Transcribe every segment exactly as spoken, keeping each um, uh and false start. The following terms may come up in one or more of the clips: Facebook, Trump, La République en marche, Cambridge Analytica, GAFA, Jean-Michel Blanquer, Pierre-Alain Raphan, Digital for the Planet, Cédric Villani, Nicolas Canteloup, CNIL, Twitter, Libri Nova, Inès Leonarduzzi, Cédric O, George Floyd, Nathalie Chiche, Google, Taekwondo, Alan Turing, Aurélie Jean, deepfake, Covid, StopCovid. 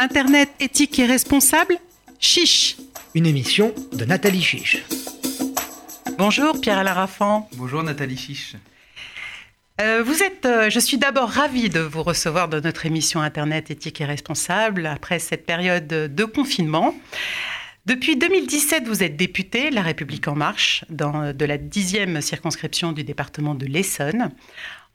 Internet éthique et responsable, Chiche. Une émission de Nathalie Chiche. Bonjour Pierre-Alain Raphan. Bonjour Nathalie Chiche. Euh, vous êtes, euh, je suis d'abord ravie de vous recevoir dans notre émission Internet éthique et responsable après cette période de confinement. Depuis deux mille dix-sept, vous êtes député La République en marche dans, de la dixième circonscription du département de l'Essonne.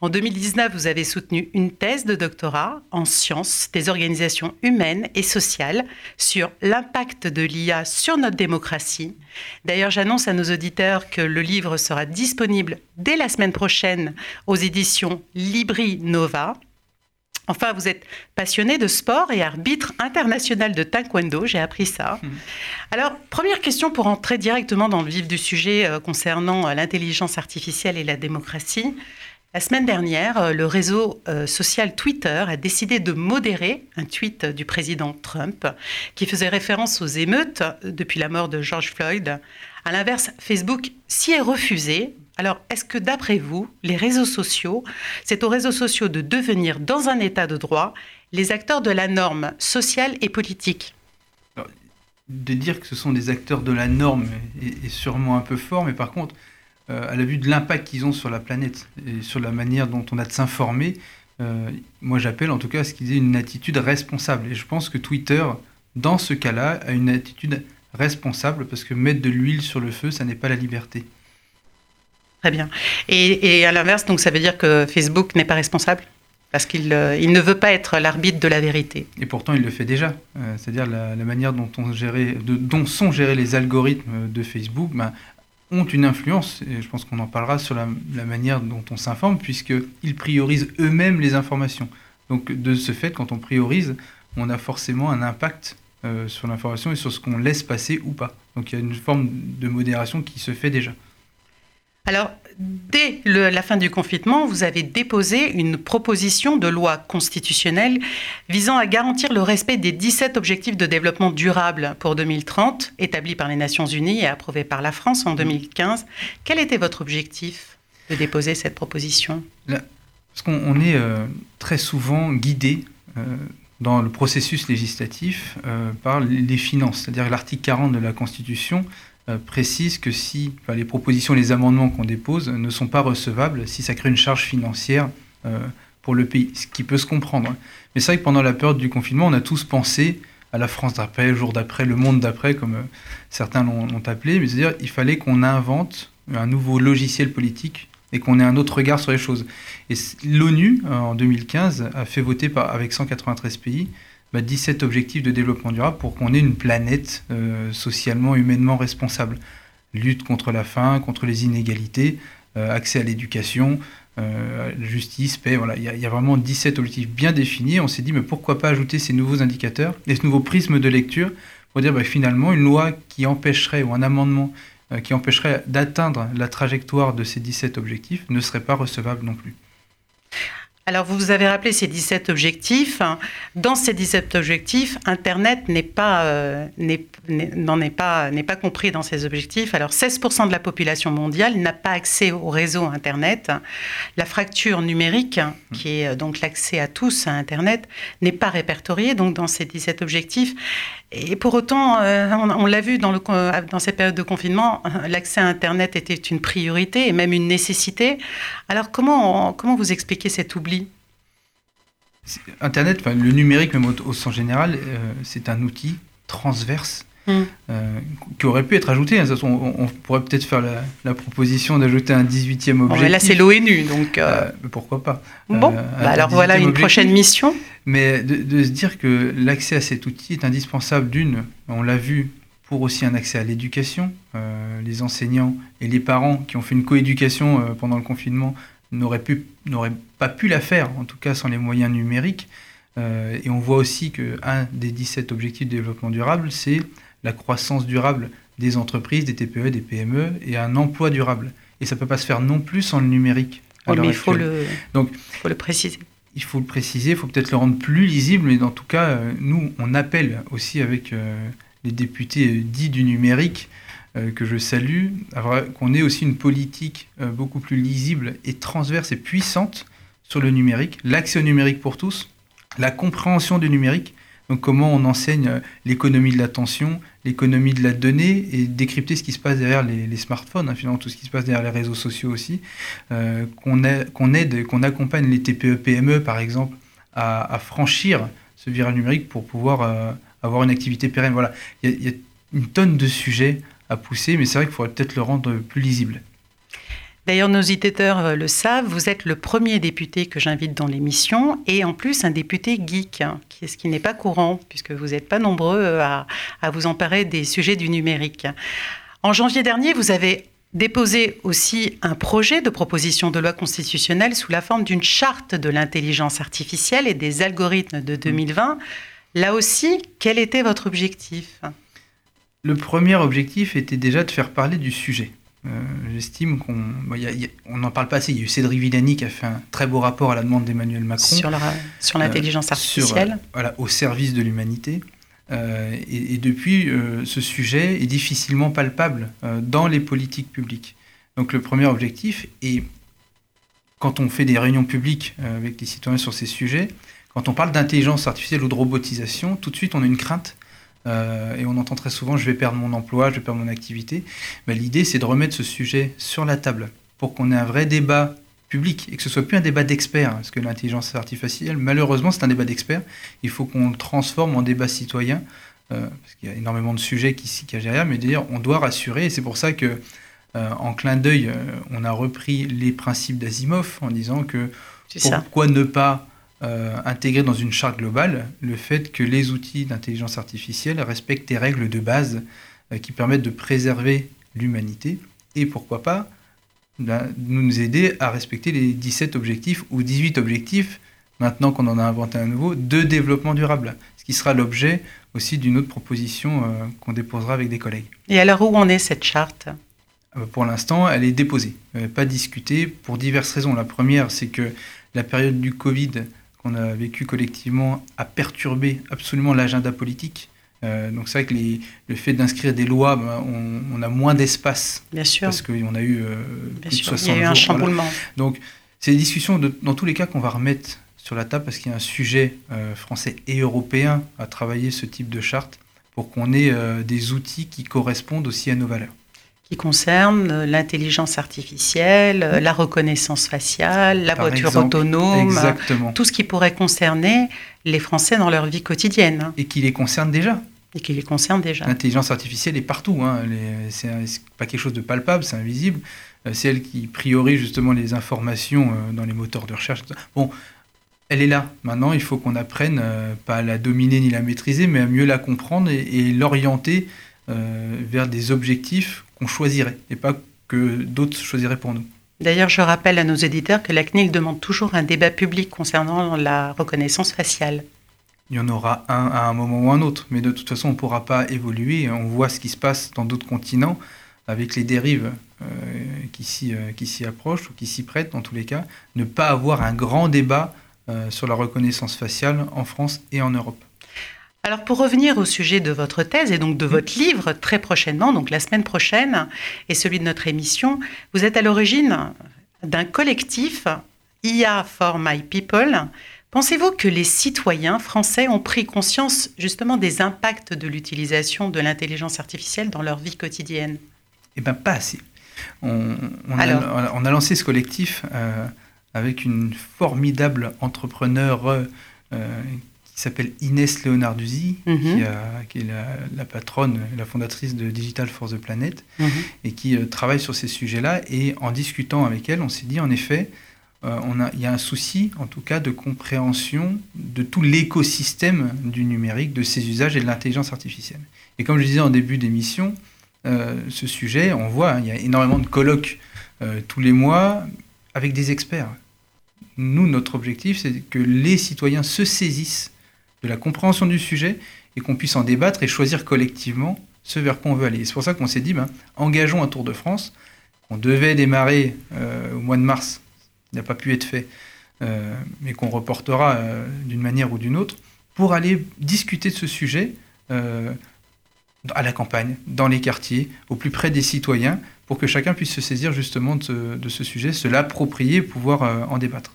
En deux mille dix-neuf, vous avez soutenu une thèse de doctorat en sciences des organisations humaines et sociales sur l'impact de l'I A sur notre démocratie. D'ailleurs, j'annonce à nos auditeurs que le livre sera disponible dès la semaine prochaine aux éditions Libri Nova. Enfin, vous êtes passionné de sport et arbitre international de Taekwondo, j'ai appris ça. Mmh. Alors, première question pour entrer directement dans le vif du sujet euh, concernant euh, l'intelligence artificielle et la démocratie. La semaine dernière, le réseau social Twitter a décidé de modérer un tweet du président Trump qui faisait référence aux émeutes depuis la mort de George Floyd. À l'inverse, Facebook s'y est refusé. Alors, est-ce que d'après vous, les réseaux sociaux, c'est aux réseaux sociaux de devenir, dans un état de droit, les acteurs de la norme sociale et politique ? Alors, de dire que ce sont des acteurs de la norme est sûrement un peu fort, mais par contre, Euh, à la vue de l'impact qu'ils ont sur la planète et sur la manière dont on a de s'informer, euh, moi j'appelle en tout cas à ce qu'ils aient une attitude responsable. Et je pense que Twitter, dans ce cas-là, a une attitude responsable parce que mettre de l'huile sur le feu, ça n'est pas la liberté. Très bien. Et, et à l'inverse, donc ça veut dire que Facebook n'est pas responsable parce qu'il euh, il ne veut pas être l'arbitre de la vérité. Et pourtant, il le fait déjà. Euh, c'est-à-dire la, la manière dont, on gérait, de, dont sont gérés les algorithmes de Facebook, ben, ont une influence, et je pense qu'on en parlera sur la, la manière dont on s'informe, puisqu'ils priorisent eux-mêmes les informations. Donc de ce fait, quand on priorise, on a forcément un impact euh, sur l'information et sur ce qu'on laisse passer ou pas. Donc il y a une forme de modération qui se fait déjà. Alors, dès le, la fin du confinement, vous avez déposé une proposition de loi constitutionnelle visant à garantir le respect des dix-sept objectifs de développement durable pour deux mille trente, établis par les Nations Unies et approuvés par la France en deux mille quinze. Quel était votre objectif de déposer cette proposition ? Là, parce qu'on on est euh, très souvent guidé euh, dans le processus législatif euh, par les finances, c'est-à-dire l'article quarante de la Constitution Euh, précise que si enfin, les propositions, les amendements qu'on dépose euh, ne sont pas recevables, si ça crée une charge financière euh, pour le pays, ce qui peut se comprendre. Hein. Mais c'est vrai que pendant la période du confinement, on a tous pensé à la France d'après, le jour d'après, le monde d'après, comme euh, certains l'ont, l'ont appelé, mais c'est-à-dire qu'il fallait qu'on invente un nouveau logiciel politique et qu'on ait un autre regard sur les choses. Et l'ONU, euh, en deux mille quinze, a fait voter par, avec cent quatre-vingt-treize pays, dix-sept objectifs de développement durable pour qu'on ait une planète euh, socialement, humainement responsable. Lutte contre la faim, contre les inégalités, euh, accès à l'éducation, euh, justice, paix. Voilà, il y, y a vraiment dix-sept objectifs bien définis. On s'est dit, mais pourquoi pas ajouter ces nouveaux indicateurs et ce nouveau prisme de lecture pour dire, bah, finalement, une loi qui empêcherait, ou un amendement euh, qui empêcherait d'atteindre la trajectoire de ces dix-sept objectifs ne serait pas recevable non plus. Alors, vous avez rappelé ces dix-sept objectifs. Dans ces dix-sept objectifs, Internet n'est pas, euh, n'est, n'est, n'en est pas, n'est pas compris dans ces objectifs. Alors, seize pour cent de la population mondiale n'a pas accès au réseau Internet. La fracture numérique, qui est donc l'accès à tous à Internet, n'est pas répertoriée donc, dans ces dix-sept objectifs. Et pour autant, euh, on, on l'a vu dans, le, dans cette période de confinement, l'accès à Internet était une priorité et même une nécessité. Alors, comment, on, comment vous expliquez cet oubli ? Internet, enfin, le numérique même au, au sens général, euh, c'est un outil transverse mm. euh, qui aurait pu être ajouté. Hein, on, on pourrait peut-être faire la, la proposition d'ajouter un dix-huitième objectif. Bon, là, c'est l'ONU, donc euh... Euh, pourquoi pas. Bon, euh, bah, alors voilà une objectif, prochaine mission. Mais de, de se dire que l'accès à cet outil est indispensable d'une, on l'a vu, pour aussi un accès à l'éducation. Euh, les enseignants et les parents qui ont fait une coéducation euh, pendant le confinement n'aurait pu, n'aurait pas pu la faire, en tout cas sans les moyens numériques. Euh, et on voit aussi qu'un des dix-sept objectifs de développement durable, c'est la croissance durable des entreprises, des T P E, des P M E, et un emploi durable. Et ça ne peut pas se faire non plus sans le numérique. Oui, mais il faut le, Donc, faut le préciser. Il faut le préciser, il faut peut-être le rendre plus lisible, mais en tout cas, euh, nous, on appelle aussi avec euh, les députés euh, dits du numérique, que je salue, qu'on ait aussi une politique beaucoup plus lisible et transverse et puissante sur le numérique, l'accès au numérique pour tous, la compréhension du numérique, Donc comment on enseigne l'économie de l'attention, l'économie de la donnée et décrypter ce qui se passe derrière les, les smartphones, hein, finalement tout ce qui se passe derrière les réseaux sociaux aussi, euh, qu'on, a, qu'on aide, qu'on accompagne les T P E P M E par exemple à, à franchir ce virage numérique pour pouvoir euh, avoir une activité pérenne. Voilà, il y, y a une tonne de sujets à pousser, mais c'est vrai qu'il faudrait peut-être le rendre plus lisible. D'ailleurs, nos auditeurs le savent, vous êtes le premier député que j'invite dans l'émission et en plus un député geek, hein, ce qui n'est pas courant puisque vous n'êtes pas nombreux à, à vous emparer des sujets du numérique. En janvier dernier, vous avez déposé aussi un projet de proposition de loi constitutionnelle sous la forme d'une charte de l'intelligence artificielle et des algorithmes de deux mille vingt. Là aussi, quel était votre objectif ? Le premier objectif était déjà de faire parler du sujet. Euh, j'estime qu'on bon, y a, y a, on n'en parle pas assez. Il y a eu Cédric Villani qui a fait un très beau rapport à la demande d'Emmanuel Macron sur, la, sur l'intelligence euh, artificielle sur, euh, voilà, au service de l'humanité euh, et, et depuis euh, ce sujet est difficilement palpable euh, dans les politiques publiques. Donc le premier objectif, et quand on fait des réunions publiques euh, avec les citoyens sur ces sujets, quand on parle d'intelligence artificielle ou de robotisation, tout de suite on a une crainte. Euh, et on entend très souvent « je vais perdre mon emploi, je vais perdre mon activité ». Ben, l'idée, c'est de remettre ce sujet sur la table pour qu'on ait un vrai débat public et que ce ne soit plus un débat d'experts. Parce que l'intelligence artificielle, malheureusement, c'est un débat d'experts. Il faut qu'on le transforme en débat citoyen euh, parce qu'il y a énormément de sujets qui s'y cachent derrière. Mais d'ailleurs, on doit rassurer et c'est pour ça que, euh, en clin d'œil, euh, on a repris les principes d'Asimov en disant que c'est pourquoi ça. ne pas... Euh, intégrer dans une charte globale le fait que les outils d'intelligence artificielle respectent des règles de base euh, qui permettent de préserver l'humanité et pourquoi pas là, nous aider à respecter les dix-sept objectifs ou dix-huit objectifs, maintenant qu'on en a inventé un nouveau, de développement durable, ce qui sera l'objet aussi d'une autre proposition euh, qu'on déposera avec des collègues. Et alors où en est cette charte ? euh, Pour l'instant, elle est déposée, euh, pas discutée pour diverses raisons. La première, c'est que la période du Covid qu'on a vécu collectivement a perturbé absolument l'agenda politique. Euh, donc c'est vrai que les, le fait d'inscrire des lois, ben, on, on a moins d'espace. Bien sûr. Parce qu'on a eu euh, plus de soixante jours. Il y a eu un chamboulement. Voilà. Donc c'est des discussions de, dans tous les cas qu'on va remettre sur la table parce qu'il y a un sujet euh, français et européen à travailler ce type de charte pour qu'on ait euh, des outils qui correspondent aussi à nos valeurs. Qui concerne l'intelligence artificielle, la reconnaissance faciale, la Par voiture exemple, autonome, exactement. Tout ce qui pourrait concerner les Français dans leur vie quotidienne. Et qui les concerne déjà. Et qui les concerne déjà. L'intelligence artificielle est partout, hein. Les, c'est, c'est pas quelque chose de palpable, c'est invisible. C'est elle qui priorise justement les informations dans les moteurs de recherche. Bon, elle est là. Maintenant, il faut qu'on apprenne, pas à la dominer ni la maîtriser, mais à mieux la comprendre et, et l'orienter euh, vers des objectifs qu'on choisirait et pas que d'autres choisiraient pour nous. D'ailleurs, je rappelle à nos éditeurs que la C N I L demande toujours un débat public concernant la reconnaissance faciale. Il y en aura un à un moment ou un autre, mais de toute façon, on ne pourra pas évoluer. On voit ce qui se passe dans d'autres continents avec les dérives euh, qui, s'y, euh, qui s'y approchent ou qui s'y prêtent, dans tous les cas. Ne pas avoir un grand débat euh, sur la reconnaissance faciale en France et en Europe. Alors pour revenir au sujet de votre thèse et donc de votre livre très prochainement, donc la semaine prochaine, et celui de notre émission, vous êtes à l'origine d'un collectif I A for My People. Pensez-vous que les citoyens français ont pris conscience justement des impacts de l'utilisation de l'intelligence artificielle dans leur vie quotidienne ? Eh bien pas assez. On, on, a, on a lancé ce collectif euh, avec une formidable entrepreneure euh, qui s'appelle Inès Leonarduzzi, mmh. qui, a, qui est la, la patronne, la fondatrice de Digital for the Planet, mmh. et qui euh, travaille sur ces sujets-là. Et en discutant avec elle, on s'est dit, en effet, euh, on a, il y a un souci, en tout cas, de compréhension de tout l'écosystème du numérique, de ses usages et de l'intelligence artificielle. Et comme je disais en début d'émission, euh, ce sujet, on voit, hein, il y a énormément de colloques euh, tous les mois avec des experts. Nous, notre objectif, c'est que les citoyens se saisissent de la compréhension du sujet et qu'on puisse en débattre et choisir collectivement ce vers quoi on veut aller. Et c'est pour ça qu'on s'est dit, ben, engageons un Tour de France qu'on devait démarrer euh, au mois de mars, il n'a pas pu être fait, euh, mais qu'on reportera euh, d'une manière ou d'une autre, pour aller discuter de ce sujet euh, à la campagne, dans les quartiers, au plus près des citoyens, pour que chacun puisse se saisir justement de ce, de ce sujet, se l'approprier et pouvoir euh, en débattre.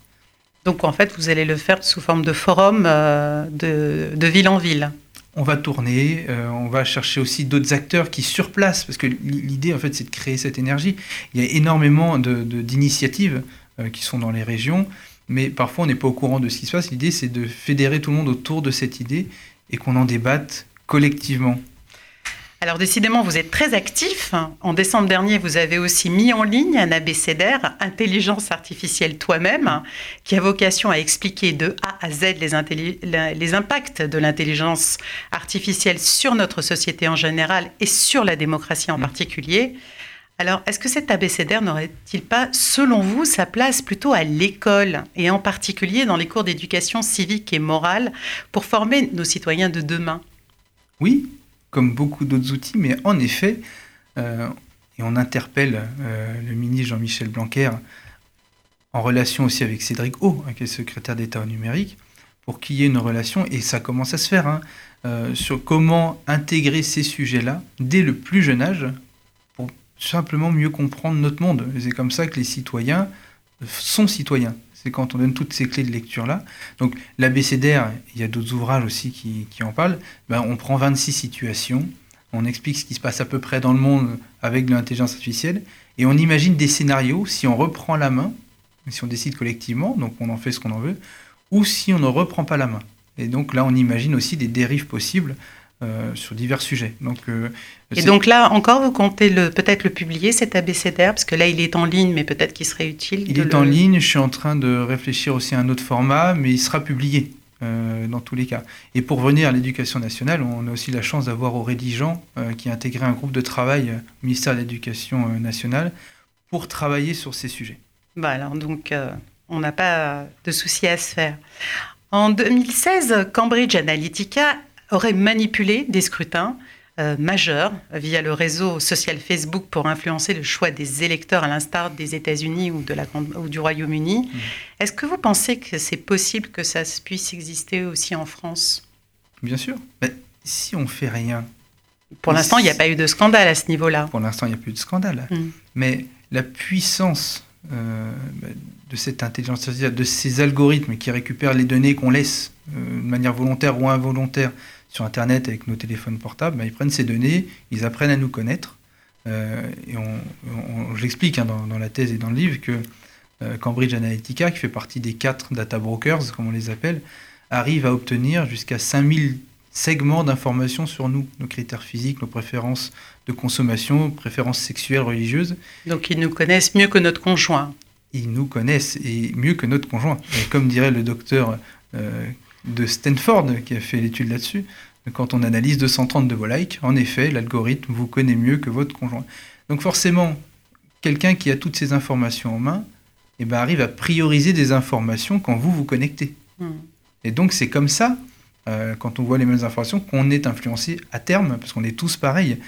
Donc en fait, vous allez le faire sous forme de forum euh, de, de ville en ville. On va tourner, euh, on va chercher aussi d'autres acteurs qui sur place, parce que l'idée en fait c'est de créer cette énergie. Il y a énormément de, de, d'initiatives euh, qui sont dans les régions, mais parfois on n'est pas au courant de ce qui se passe. L'idée c'est de fédérer tout le monde autour de cette idée et qu'on en débatte collectivement. Alors décidément, vous êtes très actifs. En décembre dernier, vous avez aussi mis en ligne un abécédaire, Intelligence artificielle toi-même, qui a vocation à expliquer de A à Z les, intelli- les impacts de l'intelligence artificielle sur notre société en général et sur la démocratie en mmh. particulier. Alors, est-ce que cet abécédaire n'aurait-il pas, selon vous, sa place plutôt à l'école et en particulier dans les cours d'éducation civique et morale pour former nos citoyens de demain ? Oui, comme beaucoup d'autres outils, mais en effet, euh, et on interpelle euh, le ministre Jean-Michel Blanquer en relation aussi avec Cédric O, hein, qui est secrétaire d'État au numérique, pour qu'il y ait une relation, et ça commence à se faire, hein, euh, sur comment intégrer ces sujets-là dès le plus jeune âge pour simplement mieux comprendre notre monde. C'est comme ça que les citoyens sont citoyens. C'est quand on donne toutes ces clés de lecture-là. Donc, l'abécédaire, il y a d'autres ouvrages aussi qui, qui en parlent. Ben, on prend vingt-six situations, on explique ce qui se passe à peu près dans le monde avec de l'intelligence artificielle, et on imagine des scénarios, si on reprend la main, si on décide collectivement, donc on en fait ce qu'on en veut, ou si on ne reprend pas la main. Et donc là, on imagine aussi des dérives possibles euh, sur divers sujets. Donc, euh, et donc là, encore, vous comptez le, peut-être le publier, cet abécédaire, parce que là, il est en ligne, mais peut-être qu'il serait utile. Il de est le... en ligne, je suis en train de réfléchir aussi à un autre format, mais il sera publié euh, dans tous les cas. Et pour revenir à l'éducation nationale, on a aussi la chance d'avoir Aurélie Jean, euh, qui a intégré un groupe de travail au ministère de l'Éducation nationale pour travailler sur ces sujets. Bah alors, donc, euh, on n'a pas de souci à se faire. En deux mille seize, Cambridge Analytica aurait manipulé des scrutins Euh, majeur via le réseau social Facebook pour influencer le choix des électeurs, à l'instar des États-Unis ou, de la, ou du Royaume-Uni. Mmh. Est-ce que vous pensez que c'est possible que ça puisse exister aussi en France ? Bien sûr. Mais si on ne fait rien... Pour l'instant, il si... n'y a pas eu de scandale à ce niveau-là. Pour l'instant, il n'y a plus de scandale. Mmh. Mais la puissance euh, de cette intelligence artificielle, de ces algorithmes qui récupèrent les données qu'on laisse euh, de manière volontaire ou involontaire sur Internet avec nos téléphones portables, ben, ils prennent ces données, ils apprennent à nous connaître. Euh, et on, on, je l'explique hein, dans, dans la thèse et dans le livre que euh, Cambridge Analytica, qui fait partie des quatre data brokers, comme on les appelle, arrive à obtenir jusqu'à cinq mille segments d'informations sur nous, nos critères physiques, nos préférences de consommation, préférences sexuelles, religieuses. Donc ils nous connaissent mieux que notre conjoint. Ils nous connaissent, et mieux que notre conjoint. Et comme dirait le docteur... Euh, de Stanford, qui a fait l'étude là-dessus, quand on analyse deux cent trente de vos likes, en effet, l'algorithme vous connaît mieux que votre conjoint. Donc forcément, quelqu'un qui a toutes ces informations en main, eh ben, arrive à prioriser des informations quand vous vous connectez. Mmh. Et donc c'est comme ça, euh, quand on voit les mêmes informations, qu'on est influencé à terme, parce qu'on est tous pareils.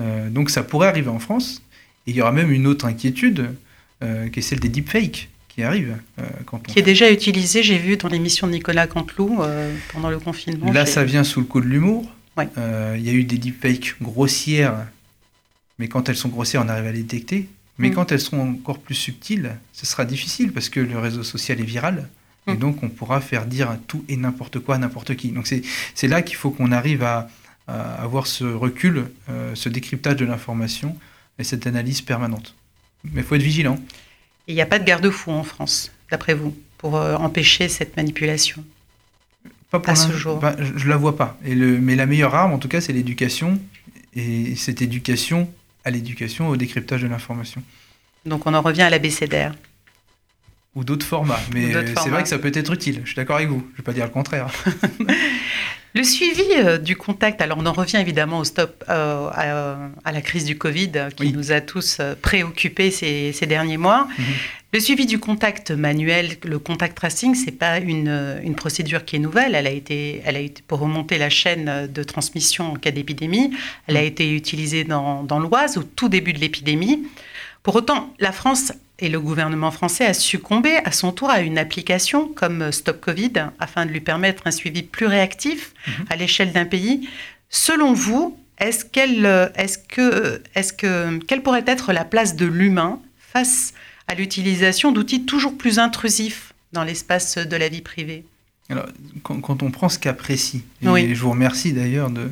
Euh, donc ça pourrait arriver en France, et il y aura même une autre inquiétude, euh, qui est celle des deepfakes, qui arrive. Euh, quand on... Qui est déjà utilisé, j'ai vu, dans l'émission de Nicolas Canteloup euh, pendant le confinement. Là, j'ai... ça vient sous le coup de l'humour. Il ouais. euh, y a eu des deepfakes grossières, mais quand elles sont grossières, on arrive à les détecter. Mais mmh. quand elles sont encore plus subtiles, ce sera difficile, parce que le réseau social est viral, mmh. et donc on pourra faire dire tout et n'importe quoi à n'importe qui. Donc c'est, c'est là qu'il faut qu'on arrive à, à avoir ce recul, euh, ce décryptage de l'information, et cette analyse permanente. Mais il faut être vigilant. Il n'y a pas de garde-fou en France, d'après vous, pour euh, empêcher cette manipulation ? Pas pour à ce jour. Ben, je ne la vois pas. Et le, mais la meilleure arme, en tout cas, c'est l'éducation. Et cette éducation à l'éducation, au décryptage de l'information. Donc on en revient à l'abécédaire. Ou d'autres formats. Mais d'autres c'est formats. Vrai que ça peut être utile. Je suis d'accord avec vous. Je ne vais pas dire le contraire. Le suivi euh, du contact, alors on en revient évidemment au stop, euh, à, à la crise du Covid qui oui. nous a tous préoccupés ces, ces derniers mois. Mm-hmm. Le suivi du contact manuel, le contact tracing, c'est pas une, une procédure qui est nouvelle. Elle a été, elle a été pour remonter la chaîne de transmission en cas d'épidémie. Elle a été utilisée dans, dans l'Oise au tout début de l'épidémie. Pour autant, la France et le gouvernement français a succombé à son tour à une application comme StopCovid afin de lui permettre un suivi plus réactif mmh. à l'échelle d'un pays. Selon vous, est-ce qu'elle, est-ce que, est-ce que, quelle pourrait être la place de l'humain face à l'utilisation d'outils toujours plus intrusifs dans l'espace de la vie privée. Alors, quand, quand on prend ce cas précis, et oui. je vous remercie d'ailleurs de,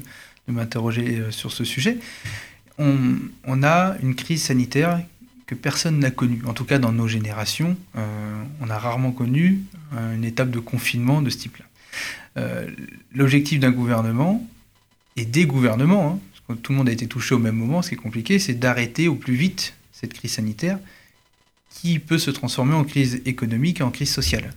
de m'interroger sur ce sujet, on, on a une crise sanitaire que personne n'a connue. En tout cas, dans nos générations, euh, on a rarement connu une étape de confinement de ce type-là. Euh, l'objectif d'un gouvernement, et des gouvernements, hein, parce que tout le monde a été touché au même moment, ce qui est compliqué, c'est d'arrêter au plus vite cette crise sanitaire qui peut se transformer en crise économique et en crise sociale.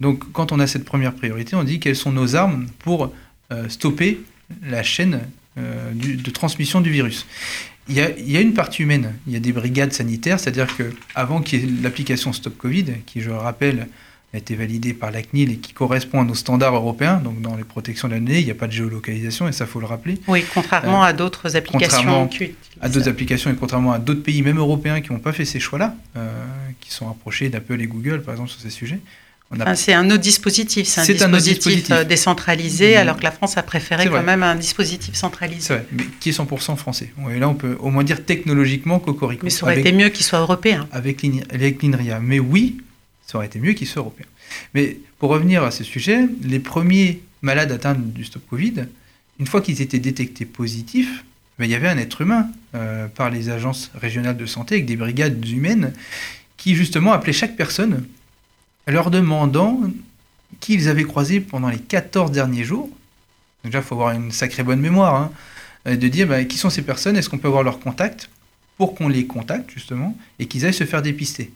Donc quand on a cette première priorité, on dit quelles sont nos armes pour euh, stopper la chaîne euh, du, de transmission du virus. Il y, a, il y a une partie humaine, il y a des brigades sanitaires, c'est-à-dire qu'avant qu'il y ait l'application StopCovid, qui je rappelle a été validée par la C N I L et qui correspond à nos standards européens, donc dans les protections de la donnée, il n'y a pas de géolocalisation et ça faut le rappeler. Oui, contrairement euh, à d'autres applications. Contrairement à d'autres applications et contrairement à d'autres pays, même européens, qui n'ont pas fait ces choix-là, euh, qui sont rapprochés d'Apple et Google par exemple sur ces sujets. On a... enfin, c'est un autre dispositif, c'est un, c'est dispositif, un autre dispositif décentralisé, mmh. alors que la France a préféré quand même un dispositif centralisé. C'est vrai, mais qui est cent pour cent français. Et là, on peut au moins dire technologiquement cocorico. Mais ça aurait avec, été mieux qu'il soit européen. Avec, avec l'INRIA. Mais oui, ça aurait été mieux qu'il soit européen. Mais pour revenir à ce sujet, les premiers malades atteints du stop Covid, une fois qu'ils étaient détectés positifs, ben, il y avait un être humain euh, par les agences régionales de santé avec des brigades humaines qui justement appelaient chaque personne leur demandant qui ils avaient croisé pendant les quatorze derniers jours. Déjà, il faut avoir une sacrée bonne mémoire, hein, de dire bah, qui sont ces personnes, est-ce qu'on peut avoir leurs contacts pour qu'on les contacte, justement, et qu'ils aillent se faire dépister.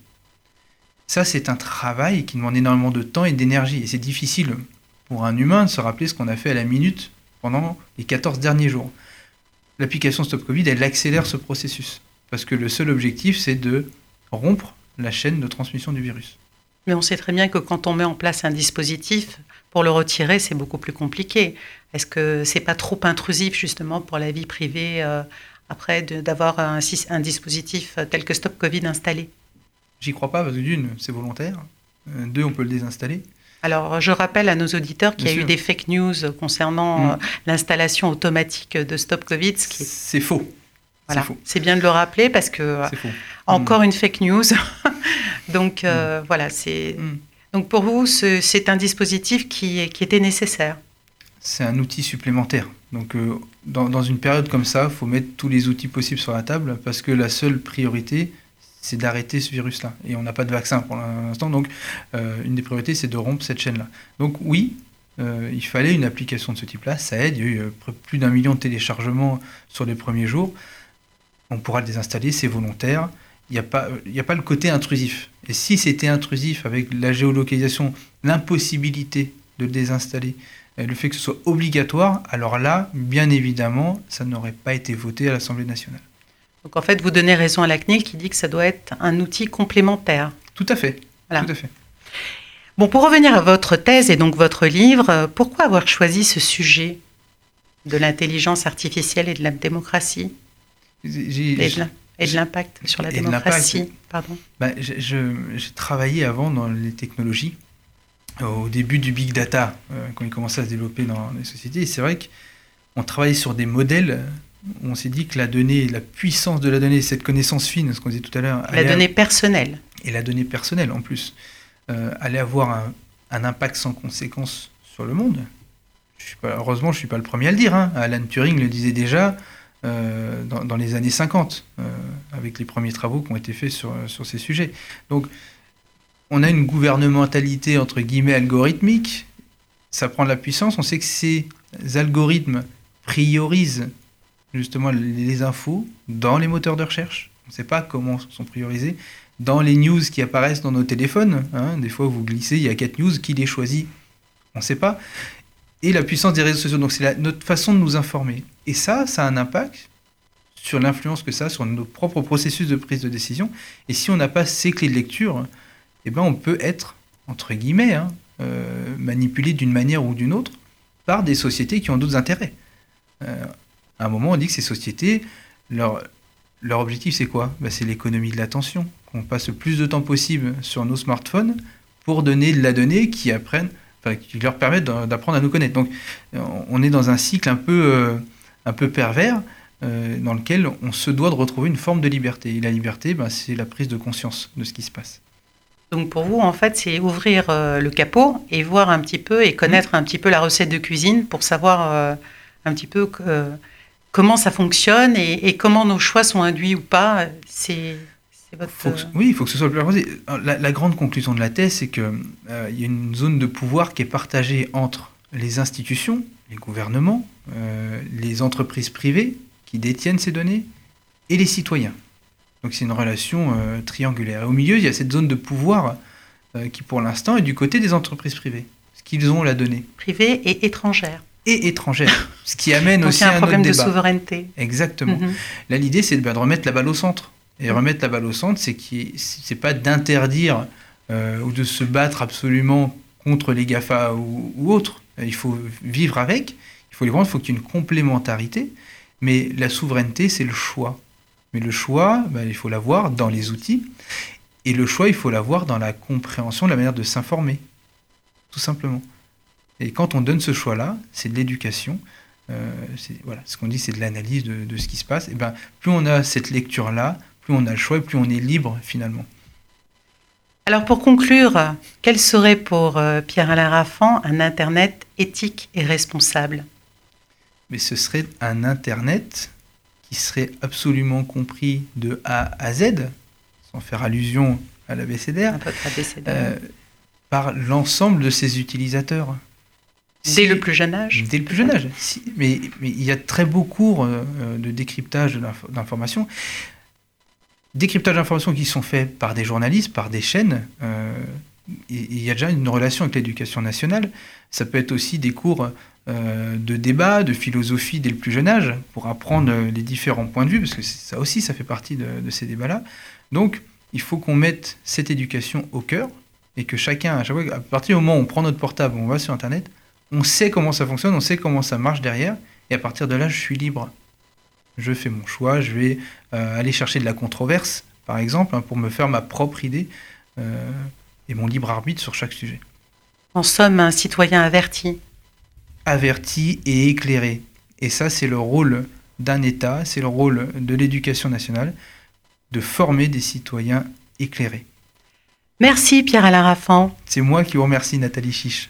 Ça, c'est un travail qui demande énormément de temps et d'énergie, et c'est difficile pour un humain de se rappeler ce qu'on a fait à la minute pendant les quatorze derniers jours. L'application StopCovid, elle accélère ce processus, parce que le seul objectif, c'est de rompre la chaîne de transmission du virus. Mais on sait très bien que quand on met en place un dispositif, pour le retirer, c'est beaucoup plus compliqué. Est-ce que ce n'est pas trop intrusif, justement, pour la vie privée, euh, après, de, d'avoir un, un dispositif tel que StopCovid installé ? J'y crois pas, parce que d'une, c'est volontaire. Euh, deux, on peut le désinstaller. Alors, je rappelle à nos auditeurs qu'il bien y a sûr. eu des fake news concernant mmh. l'installation automatique de StopCovid. Ce qui... C'est faux. Voilà. C'est, c'est bien de le rappeler parce que, encore mmh. une fake news. Donc, euh, mmh. voilà, c'est... Mmh. Donc, pour vous, ce, c'est un dispositif qui, qui était nécessaire. C'est un outil supplémentaire. Donc, euh, dans, dans une période comme ça, il faut mettre tous les outils possibles sur la table parce que la seule priorité, c'est d'arrêter ce virus-là. Et on n'a pas de vaccin pour l'instant. Donc, euh, une des priorités, c'est de rompre cette chaîne-là. Donc, oui... Euh, il fallait une application de ce type-là, ça aide, il y a eu euh, plus d'un million de téléchargements sur les premiers jours, on pourra le désinstaller, c'est volontaire, il n'y a pas, il n'y a pas le côté intrusif. Et si c'était intrusif avec la géolocalisation, l'impossibilité de le désinstaller, euh, le fait que ce soit obligatoire, alors là, bien évidemment, ça n'aurait pas été voté à l'Assemblée nationale. Donc en fait, vous donnez raison à la C N I L qui dit que ça doit être un outil complémentaire. Tout à fait, voilà. Tout à fait. Bon, pour revenir à votre thèse et donc votre livre, pourquoi avoir choisi ce sujet de l'intelligence artificielle et de la démocratie j'ai, et, de la, et de l'impact sur la démocratie pardon. Bah, je, je, j'ai travaillé avant dans les technologies, au début du big data, euh, quand il commençait à se développer dans les sociétés. Et c'est vrai qu'on travaillait sur des modèles où on s'est dit que la donnée, la puissance de la donnée, cette connaissance fine, ce qu'on disait tout à l'heure... La donnée à... personnelle. Et la donnée personnelle en plus. Euh, allait avoir un, un impact sans conséquence sur le monde. Je suis pas, heureusement, je ne suis pas le premier à le dire. Hein. Alan Turing le disait déjà euh, dans, dans les années cinquante, euh, avec les premiers travaux qui ont été faits sur, sur ces sujets. Donc, on a une gouvernementalité, entre guillemets, algorithmique. Ça prend de la puissance. On sait que ces algorithmes priorisent justement les infos dans les moteurs de recherche. On ne sait pas comment sont priorisés. Dans les news qui apparaissent dans nos téléphones, hein, des fois vous glissez, il y a quatre news, qui les choisit ? On ne sait pas. Et la puissance des réseaux sociaux, donc c'est la, notre façon de nous informer. Et ça, ça a un impact sur l'influence que ça a sur nos propres processus de prise de décision. Et si on n'a pas ces clés de lecture, eh ben on peut être, entre guillemets, hein, euh, manipulé d'une manière ou d'une autre par des sociétés qui ont d'autres intérêts. Euh, à un moment, on dit que ces sociétés, leur, leur objectif c'est quoi ? Ben, c'est l'économie de l'attention. On passe le plus de temps possible sur nos smartphones pour donner de la donnée qui, apprennent, enfin, qui leur permettent d'apprendre à nous connaître. Donc, on est dans un cycle un peu, euh, un peu pervers euh, dans lequel on se doit de retrouver une forme de liberté. Et la liberté, ben, c'est la prise de conscience de ce qui se passe. Donc pour vous, en fait, c'est ouvrir euh, le capot et voir un petit peu et connaître un petit peu la recette de cuisine pour savoir euh, un petit peu euh, comment ça fonctionne et, et comment nos choix sont induits ou pas. C'est, c'est votre... Faut que, oui, il faut que ce soit le plus important. La, la grande conclusion de la thèse, c'est qu'il euh, y a une zone de pouvoir qui est partagée entre les institutions, les gouvernements, euh, les entreprises privées qui détiennent ces données et les citoyens. Donc c'est une relation euh, triangulaire. Et au milieu, il y a cette zone de pouvoir euh, qui, pour l'instant, est du côté des entreprises privées, parce qu'ils ont la donnée. Privées et étrangères. Et étrangères, ce qui amène donc aussi à un, un autre débat. Donc il y a un problème de souveraineté. Exactement. Mm-hmm. Là, l'idée, c'est de, bah, de remettre la balle au centre. Et mm-hmm. remettre la balle au centre, c'est qu'il, c'est pas d'interdire euh, ou de se battre absolument contre les GAFA ou, ou autres. Il faut vivre avec, il faut les voir, il faut qu'il y ait une complémentarité. Mais la souveraineté, c'est le choix. Mais le choix, ben, il faut l'avoir dans les outils. Et le choix, il faut l'avoir dans la compréhension de la manière de s'informer, tout simplement. Et quand on donne ce choix-là, c'est de l'éducation. Euh, c'est, voilà, ce qu'on dit, c'est de l'analyse de, de ce qui se passe. Et ben, plus on a cette lecture-là, plus on a le choix et plus on est libre, finalement. Alors, pour conclure, quel serait pour euh, Pierre-Alain Raphan un Internet éthique et responsable ? Mais ce serait un Internet... qui serait absolument compris de A à Z, sans faire allusion à l'abécédaire, euh, par l'ensemble de ses utilisateurs. Si, dès le plus jeune âge Dès le plus jeune âge. Si, mais, mais il y a très beaux cours euh, de décryptage d'informations. Décryptage d'informations qui sont faits par des journalistes, par des chaînes. Euh, et, et il y a déjà une relation avec l'éducation nationale. Ça peut être aussi des cours... Euh, de débat, de philosophie dès le plus jeune âge, pour apprendre les différents points de vue, parce que ça aussi, ça fait partie de, de ces débats-là. Donc, il faut qu'on mette cette éducation au cœur, et que chacun, à chaque fois, à partir du moment où on prend notre portable, on va sur Internet, on sait comment ça fonctionne, on sait comment ça marche derrière, et à partir de là, je suis libre. Je fais mon choix, je vais euh, aller chercher de la controverse, par exemple, hein, pour me faire ma propre idée, euh, et mon libre arbitre sur chaque sujet. En somme, un citoyen averti. Averti et éclairé. Et ça, c'est le rôle d'un État, c'est le rôle de l'éducation nationale, de former des citoyens éclairés. Merci Pierre-Alain Raphan. C'est moi qui vous remercie, Nathalie Chiche.